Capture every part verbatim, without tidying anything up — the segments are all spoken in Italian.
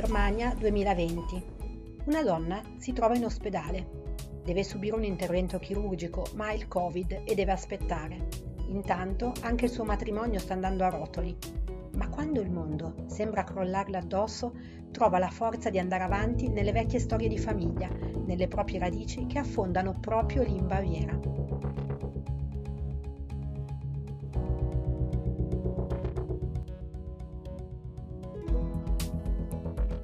Germania duemilaventi. Una donna si trova in ospedale. Deve subire un intervento chirurgico, ma ha il Covid e deve aspettare. Intanto anche il suo matrimonio sta andando a rotoli. Ma quando il mondo sembra crollarle addosso, trova la forza di andare avanti nelle vecchie storie di famiglia, nelle proprie radici che affondano proprio lì in Baviera.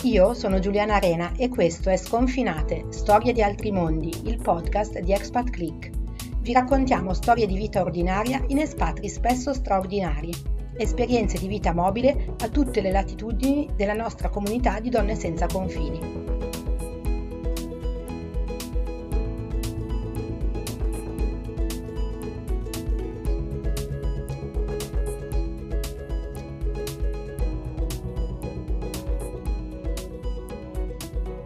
Io sono Giuliana Arena e questo è Sconfinate, Storie di altri mondi, il podcast di Expat Click. Vi raccontiamo storie di vita ordinaria in espatri spesso straordinari. Esperienze di vita mobile a tutte le latitudini della nostra comunità di donne senza confini.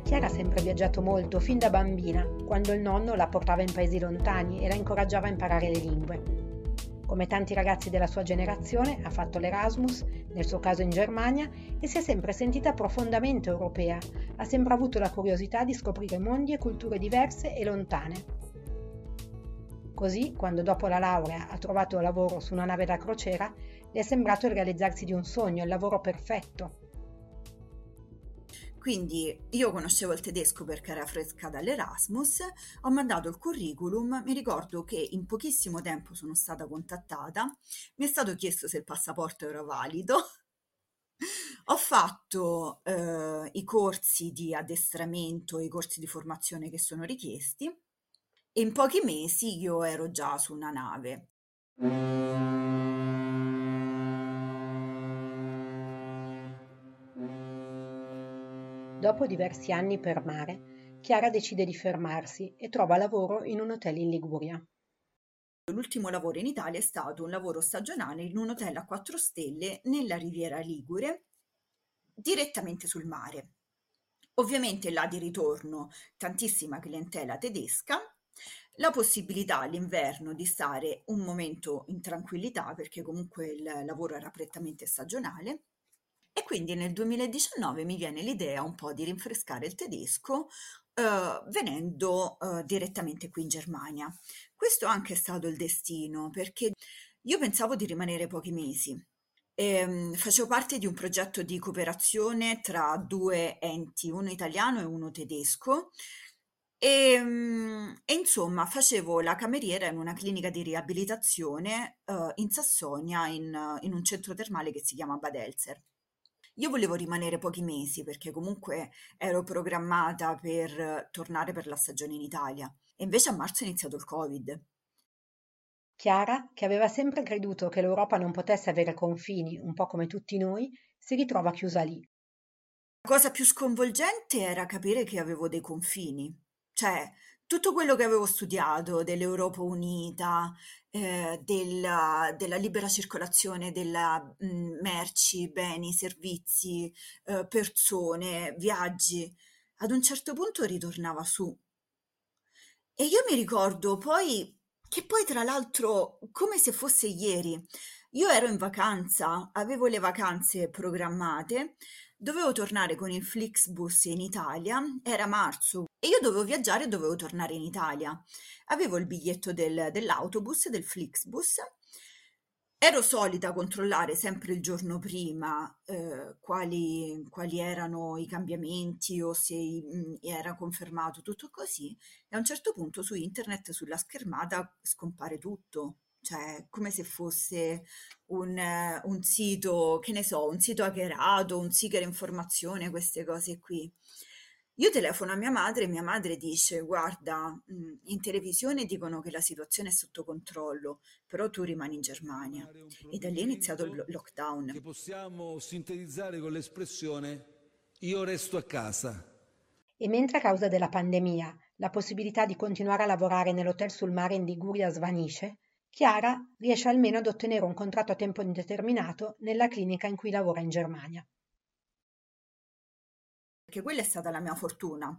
Chiara ha sempre viaggiato molto, fin da bambina, quando il nonno la portava in paesi lontani e la incoraggiava a imparare le lingue. Come tanti ragazzi della sua generazione, ha fatto l'Erasmus, nel suo caso in Germania, e si è sempre sentita profondamente europea. Ha sempre avuto la curiosità di scoprire mondi e culture diverse e lontane. Così, quando dopo la laurea ha trovato lavoro su una nave da crociera, le è sembrato il realizzarsi di un sogno, il lavoro perfetto. Quindi io conoscevo il tedesco perché era fresca dall'Erasmus, ho mandato il curriculum, mi ricordo che in pochissimo tempo sono stata contattata, mi è stato chiesto se il passaporto era valido, ho fatto eh, i corsi di addestramento e i corsi di formazione che sono richiesti e in pochi mesi io ero già su una nave. Dopo diversi anni per mare, Chiara decide di fermarsi e trova lavoro in un hotel in Liguria. L'ultimo lavoro in Italia è stato un lavoro stagionale in un hotel a quattro stelle nella Riviera Ligure, direttamente sul mare. Ovviamente là di ritorno tantissima clientela tedesca, la possibilità all'inverno di stare un momento in tranquillità perché comunque il lavoro era prettamente stagionale. E quindi nel duemiladiciannove mi viene l'idea un po' di rinfrescare il tedesco eh, venendo eh, direttamente qui in Germania. Questo anche è stato il destino, perché io pensavo di rimanere pochi mesi. E, facevo parte di un progetto di cooperazione tra due enti, uno italiano e uno tedesco, e, e insomma facevo la cameriera in una clinica di riabilitazione eh, in Sassonia, in, in un centro termale che si chiama Bad Elster. Io volevo rimanere pochi mesi perché comunque ero programmata per tornare per la stagione in Italia e invece a marzo è iniziato il Covid. Chiara, che aveva sempre creduto che l'Europa non potesse avere confini, un po' come tutti noi, si ritrova chiusa lì. La cosa più sconvolgente era capire che avevo dei confini, cioè tutto quello che avevo studiato dell'Europa unita, eh, della, della libera circolazione della mh, merci, beni, servizi, eh, persone, viaggi, ad un certo punto ritornava su. E io mi ricordo poi, che poi tra l'altro, come se fosse ieri, io ero in vacanza, avevo le vacanze programmate, dovevo tornare con il Flixbus in Italia, era marzo e io dovevo viaggiare e dovevo tornare in Italia. Avevo il biglietto del, dell'autobus, del Flixbus, ero solita controllare sempre il giorno prima eh, quali, quali erano i cambiamenti o se mh, era confermato tutto così e a un certo punto su internet, sulla schermata, scompare tutto. Cioè, come se fosse un, un sito, che ne so, un sito hackerato, un seeker informazione, queste cose qui. Io telefono a mia madre e mia madre dice, guarda, in televisione dicono che la situazione è sotto controllo, però tu rimani in Germania. E da lì è iniziato il lockdown. Che possiamo sintetizzare con l'espressione, io resto a casa. E mentre a causa della pandemia la possibilità di continuare a lavorare nell'hotel sul mare in Liguria svanisce, Chiara riesce almeno ad ottenere un contratto a tempo indeterminato nella clinica in cui lavora in Germania. Perché quella è stata la mia fortuna.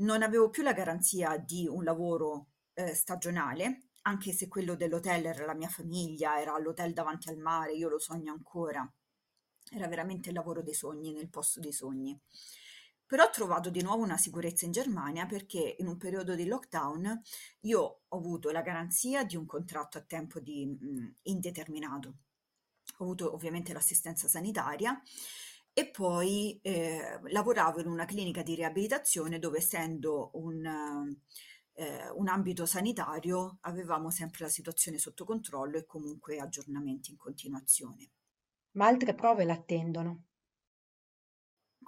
Non avevo più la garanzia di un lavoro eh, stagionale, anche se quello dell'hotel era la mia famiglia, era l'hotel davanti al mare, io lo sogno ancora. Era veramente il lavoro dei sogni, nel posto dei sogni. Però ho trovato di nuovo una sicurezza in Germania, perché in un periodo di lockdown io ho avuto la garanzia di un contratto a tempo di, mh, indeterminato. Ho avuto ovviamente l'assistenza sanitaria e poi eh, lavoravo in una clinica di riabilitazione dove, essendo un, eh, un ambito sanitario, avevamo sempre la situazione sotto controllo e comunque aggiornamenti in continuazione. Ma altre prove l'attendono.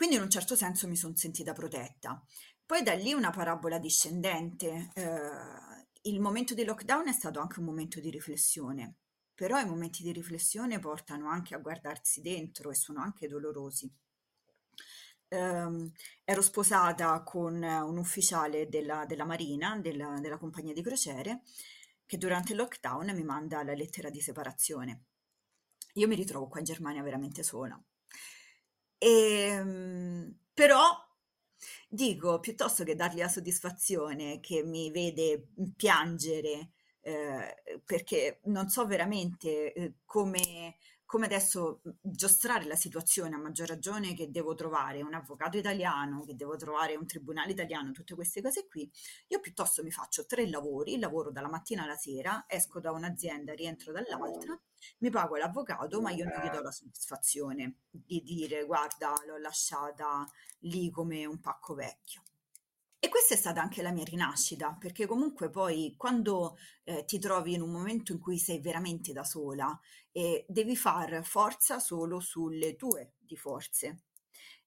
Quindi in un certo senso mi sono sentita protetta. Poi da lì una parabola discendente. Eh, il momento di lockdown è stato anche un momento di riflessione, però i momenti di riflessione portano anche a guardarsi dentro e sono anche dolorosi. Eh, ero sposata con un ufficiale della, della Marina, della, della compagnia di crociere, che durante il lockdown mi manda la lettera di separazione. Io mi ritrovo qua in Germania veramente sola. E, però dico, piuttosto che dargli la soddisfazione che mi vede piangere, eh, perché non so veramente eh, come, come adesso giostrare la situazione, a maggior ragione che devo trovare un avvocato italiano, che devo trovare un tribunale italiano, tutte queste cose qui, io piuttosto mi faccio tre lavori, lavoro dalla mattina alla sera, esco da un'azienda, rientro dall'altra, mi pago l'avvocato, ma io non gli do la soddisfazione di dire guarda, l'ho lasciata lì come un pacco vecchio. E questa è stata anche la mia rinascita, perché comunque poi quando eh, ti trovi in un momento in cui sei veramente da sola e devi far forza solo sulle tue di forze.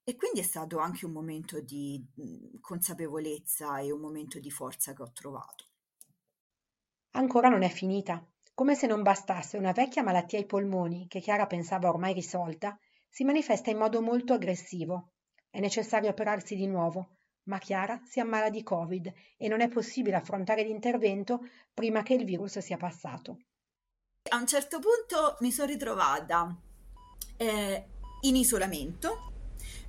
E quindi è stato anche un momento di mh, consapevolezza e un momento di forza che ho trovato. Ancora non è finita. Come se non bastasse, una vecchia malattia ai polmoni, che Chiara pensava ormai risolta, si manifesta in modo molto aggressivo. È necessario operarsi di nuovo, ma Chiara si ammala di Covid e non è possibile affrontare l'intervento prima che il virus sia passato. A un certo punto mi sono ritrovata eh, in isolamento,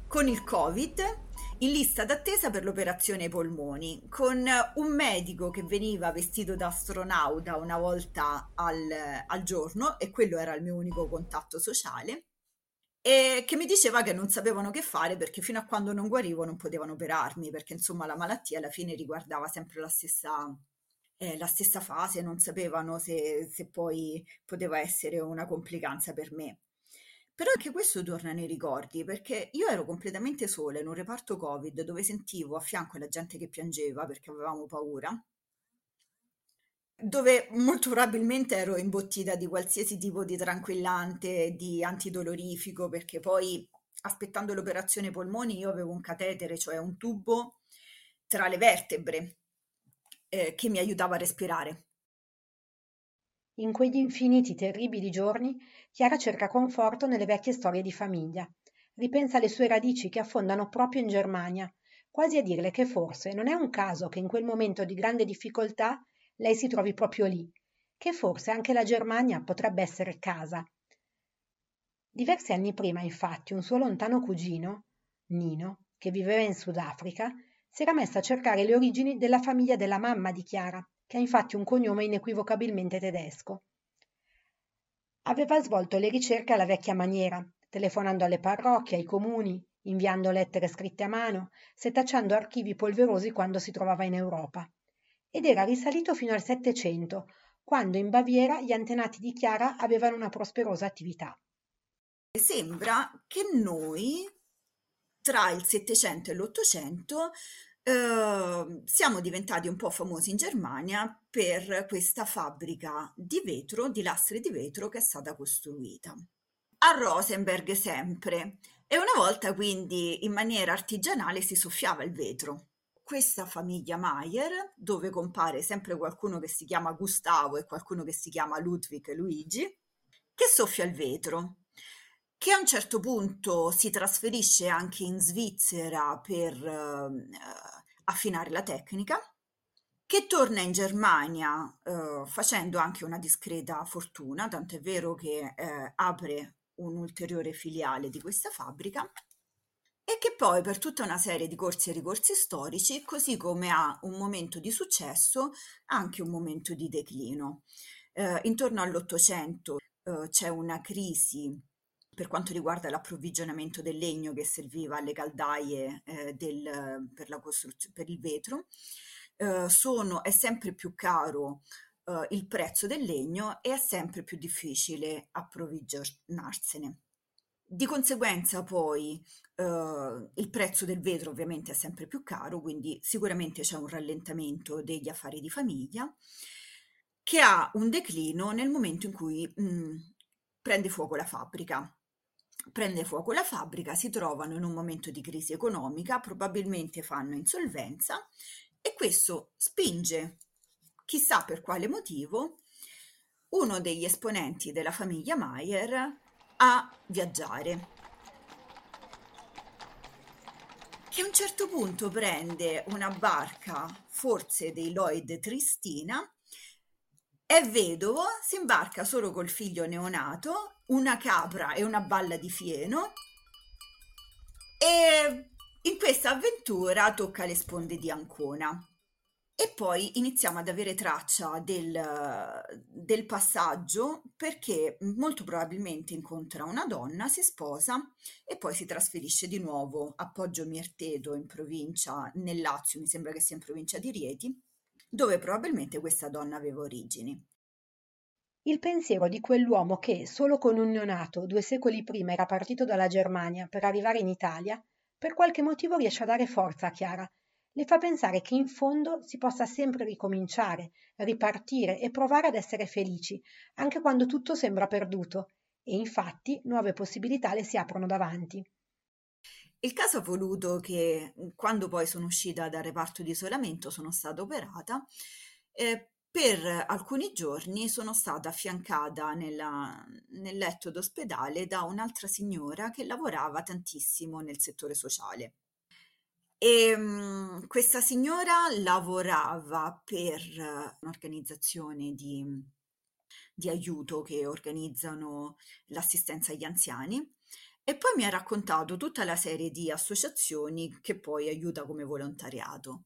con il Covid, in lista d'attesa per l'operazione ai polmoni, con un medico che veniva vestito da astronauta una volta al, al giorno, e quello era il mio unico contatto sociale, e che mi diceva che non sapevano che fare, perché fino a quando non guarivo non potevano operarmi, perché insomma la malattia alla fine riguardava sempre la stessa, eh, la stessa fase, non sapevano se, se poi poteva essere una complicanza per me. Però anche questo torna nei ricordi, perché io ero completamente sola in un reparto Covid dove sentivo a fianco la gente che piangeva perché avevamo paura, dove molto probabilmente ero imbottita di qualsiasi tipo di tranquillante, di antidolorifico, perché poi aspettando l'operazione polmoni io avevo un catetere, cioè un tubo tra le vertebre eh, che mi aiutava a respirare. In quegli infiniti terribili giorni, Chiara cerca conforto nelle vecchie storie di famiglia. Ripensa alle sue radici che affondano proprio in Germania, quasi a dirle che forse non è un caso che in quel momento di grande difficoltà lei si trovi proprio lì, che forse anche la Germania potrebbe essere casa. Diversi anni prima, infatti, un suo lontano cugino, Nino, che viveva in Sudafrica, si era messo a cercare le origini della famiglia della mamma di Chiara, che ha infatti un cognome inequivocabilmente tedesco. Aveva svolto le ricerche alla vecchia maniera, telefonando alle parrocchie, ai comuni, inviando lettere scritte a mano, setacciando archivi polverosi quando si trovava in Europa. Ed era risalito fino al Settecento, quando in Baviera gli antenati di Chiara avevano una prosperosa attività. Sembra che noi, tra il Settecento e l'Ottocento, Uh, siamo diventati un po' famosi in Germania per questa fabbrica di vetro, di lastre di vetro, che è stata costruita a Rosenberg sempre, e una volta quindi in maniera artigianale si soffiava il vetro. Questa famiglia Maier, dove compare sempre qualcuno che si chiama Gustavo e qualcuno che si chiama Ludwig e Luigi, che soffia il vetro, che a un certo punto si trasferisce anche in Svizzera per eh, affinare la tecnica, che torna in Germania eh, facendo anche una discreta fortuna, tant'è vero che eh, apre un'ulteriore filiale di questa fabbrica, e che poi per tutta una serie di corsi e ricorsi storici, così come ha un momento di successo, anche un momento di declino. Eh, intorno all'Ottocento eh, c'è una crisi per quanto riguarda l'approvvigionamento del legno che serviva alle caldaie eh, del, per, la costruzio- per il vetro, eh, sono, è sempre più caro eh, il prezzo del legno e è sempre più difficile approvvigionarsene. Di conseguenza poi eh, il prezzo del vetro ovviamente è sempre più caro, quindi sicuramente c'è un rallentamento degli affari di famiglia che ha un declino nel momento in cui mh, prende fuoco la fabbrica. Prende fuoco la fabbrica, si trovano in un momento di crisi economica, probabilmente fanno insolvenza e questo spinge, chissà per quale motivo, uno degli esponenti della famiglia Maier a viaggiare, che a un certo punto prende una barca, forse dei Lloyd Tristina, è vedovo, si imbarca solo col figlio neonato, una capra e una balla di fieno, e in questa avventura tocca le sponde di Ancona. E poi iniziamo ad avere traccia del, del passaggio, perché molto probabilmente incontra una donna, si sposa e poi si trasferisce di nuovo a Poggio Mirteto in provincia, nel Lazio, mi sembra che sia in provincia di Rieti, dove probabilmente questa donna aveva origini. Il pensiero di quell'uomo che, solo con un neonato, due secoli prima era partito dalla Germania per arrivare in Italia, per qualche motivo riesce a dare forza a Chiara. Le fa pensare che in fondo si possa sempre ricominciare, ripartire e provare ad essere felici, anche quando tutto sembra perduto, e infatti nuove possibilità le si aprono davanti. Il caso ha voluto che, quando poi sono uscita dal reparto di isolamento, sono stata operata, eh, per alcuni giorni sono stata affiancata nella, nel letto d'ospedale da un'altra signora che lavorava tantissimo nel settore sociale. E, um, questa signora lavorava per uh, un'organizzazione di, di aiuto che organizzano l'assistenza agli anziani, e poi mi ha raccontato tutta la serie di associazioni che poi aiuta come volontariato.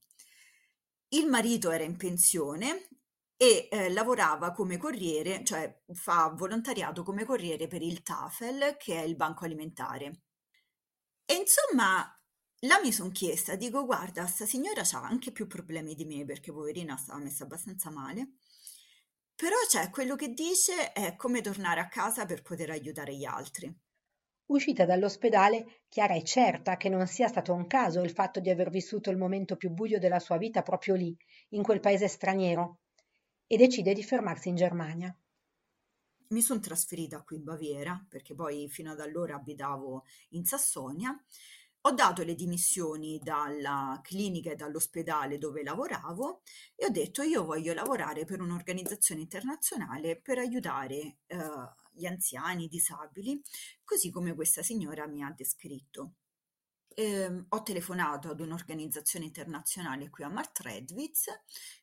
Il marito era in pensione e eh, lavorava come corriere, cioè fa volontariato come corriere per il TAFEL, che è il banco alimentare. E insomma, la mi son chiesta, dico, guarda, sta signora c'ha anche più problemi di me, perché poverina stava messa abbastanza male, però cioè, quello che dice è come tornare a casa per poter aiutare gli altri. Uscita dall'ospedale, Chiara è certa che non sia stato un caso il fatto di aver vissuto il momento più buio della sua vita proprio lì, in quel paese straniero, e decide di fermarsi in Germania. Mi sono trasferita qui in Baviera, perché poi fino ad allora abitavo in Sassonia. Ho dato le dimissioni dalla clinica e dall'ospedale dove lavoravo e ho detto: io voglio lavorare per un'organizzazione internazionale per aiutare eh, gli anziani, i disabili, così come questa signora mi ha descritto. Eh, ho telefonato ad un'organizzazione internazionale qui a Mart Redwitz,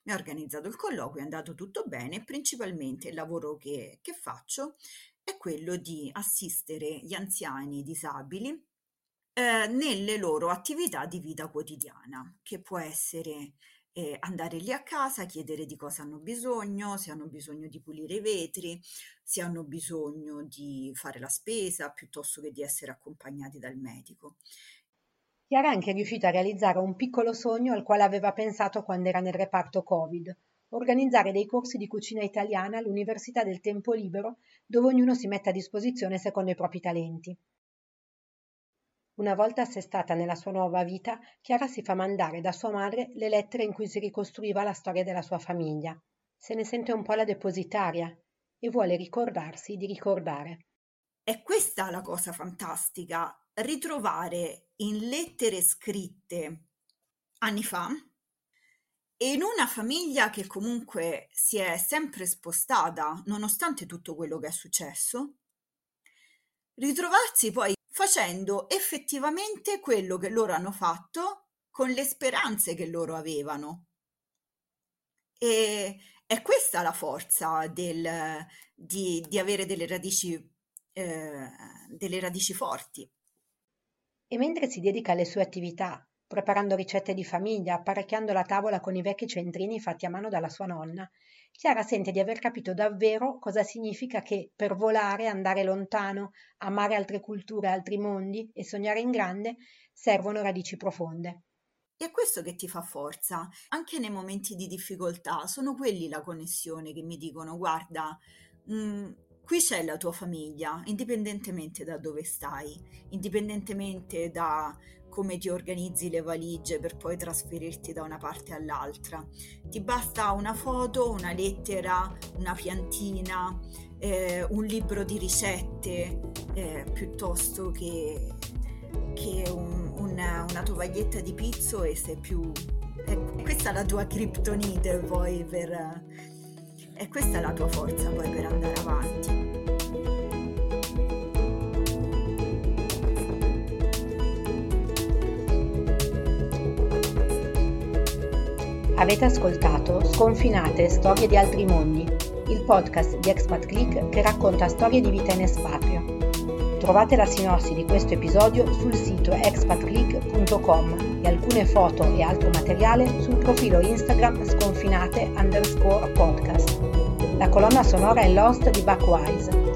mi ha organizzato il colloquio, è andato tutto bene. Principalmente il lavoro che, che faccio è quello di assistere gli anziani disabili nelle loro attività di vita quotidiana, che può essere eh, andare lì a casa, chiedere di cosa hanno bisogno, se hanno bisogno di pulire i vetri, se hanno bisogno di fare la spesa, piuttosto che di essere accompagnati dal medico. Chiara è anche riuscita a realizzare un piccolo sogno al quale aveva pensato quando era nel reparto Covid: organizzare dei corsi di cucina italiana all'Università del Tempo Libero, dove ognuno si mette a disposizione secondo i propri talenti. Una volta assestata nella sua nuova vita, Chiara si fa mandare da sua madre le lettere in cui si ricostruiva la storia della sua famiglia. Se ne sente un po' la depositaria e vuole ricordarsi di ricordare. È questa la cosa fantastica, ritrovare in lettere scritte anni fa, e in una famiglia che comunque si è sempre spostata, nonostante tutto quello che è successo, ritrovarsi poi facendo effettivamente quello che loro hanno fatto con le speranze che loro avevano. E è questa la forza del, di, di avere delle radici, eh, delle radici forti. E mentre si dedica alle sue attività, preparando ricette di famiglia, apparecchiando la tavola con i vecchi centrini fatti a mano dalla sua nonna, Chiara sente di aver capito davvero cosa significa che per volare, andare lontano, amare altre culture, altri mondi e sognare in grande servono radici profonde. E' questo che ti fa forza, anche nei momenti di difficoltà, sono quelli la connessione che mi dicono guarda, mh, qui c'è la tua famiglia, indipendentemente da dove stai, indipendentemente da come ti organizzi le valigie per poi trasferirti da una parte all'altra. Ti basta una foto, una lettera, una piantina, eh, un libro di ricette, eh, piuttosto che, che un, una, una tovaglietta di pizzo e sei più... Eh, questa è la tua criptonite poi per... E eh, questa è la tua forza poi per andare avanti. Avete ascoltato Sconfinate, storie di altri mondi, il podcast di Expat Click che racconta storie di vita in espatrio. Trovate la sinossi di questo episodio sul sito expatclick punto com e alcune foto e altro materiale sul profilo Instagram sconfinate underscore podcast. La colonna sonora è l'host di Buckwise.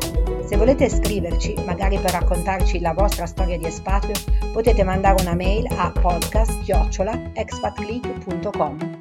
Se volete scriverci, magari per raccontarci la vostra storia di espatrio, potete mandare una mail a podcast chiocciola expatclick punto com.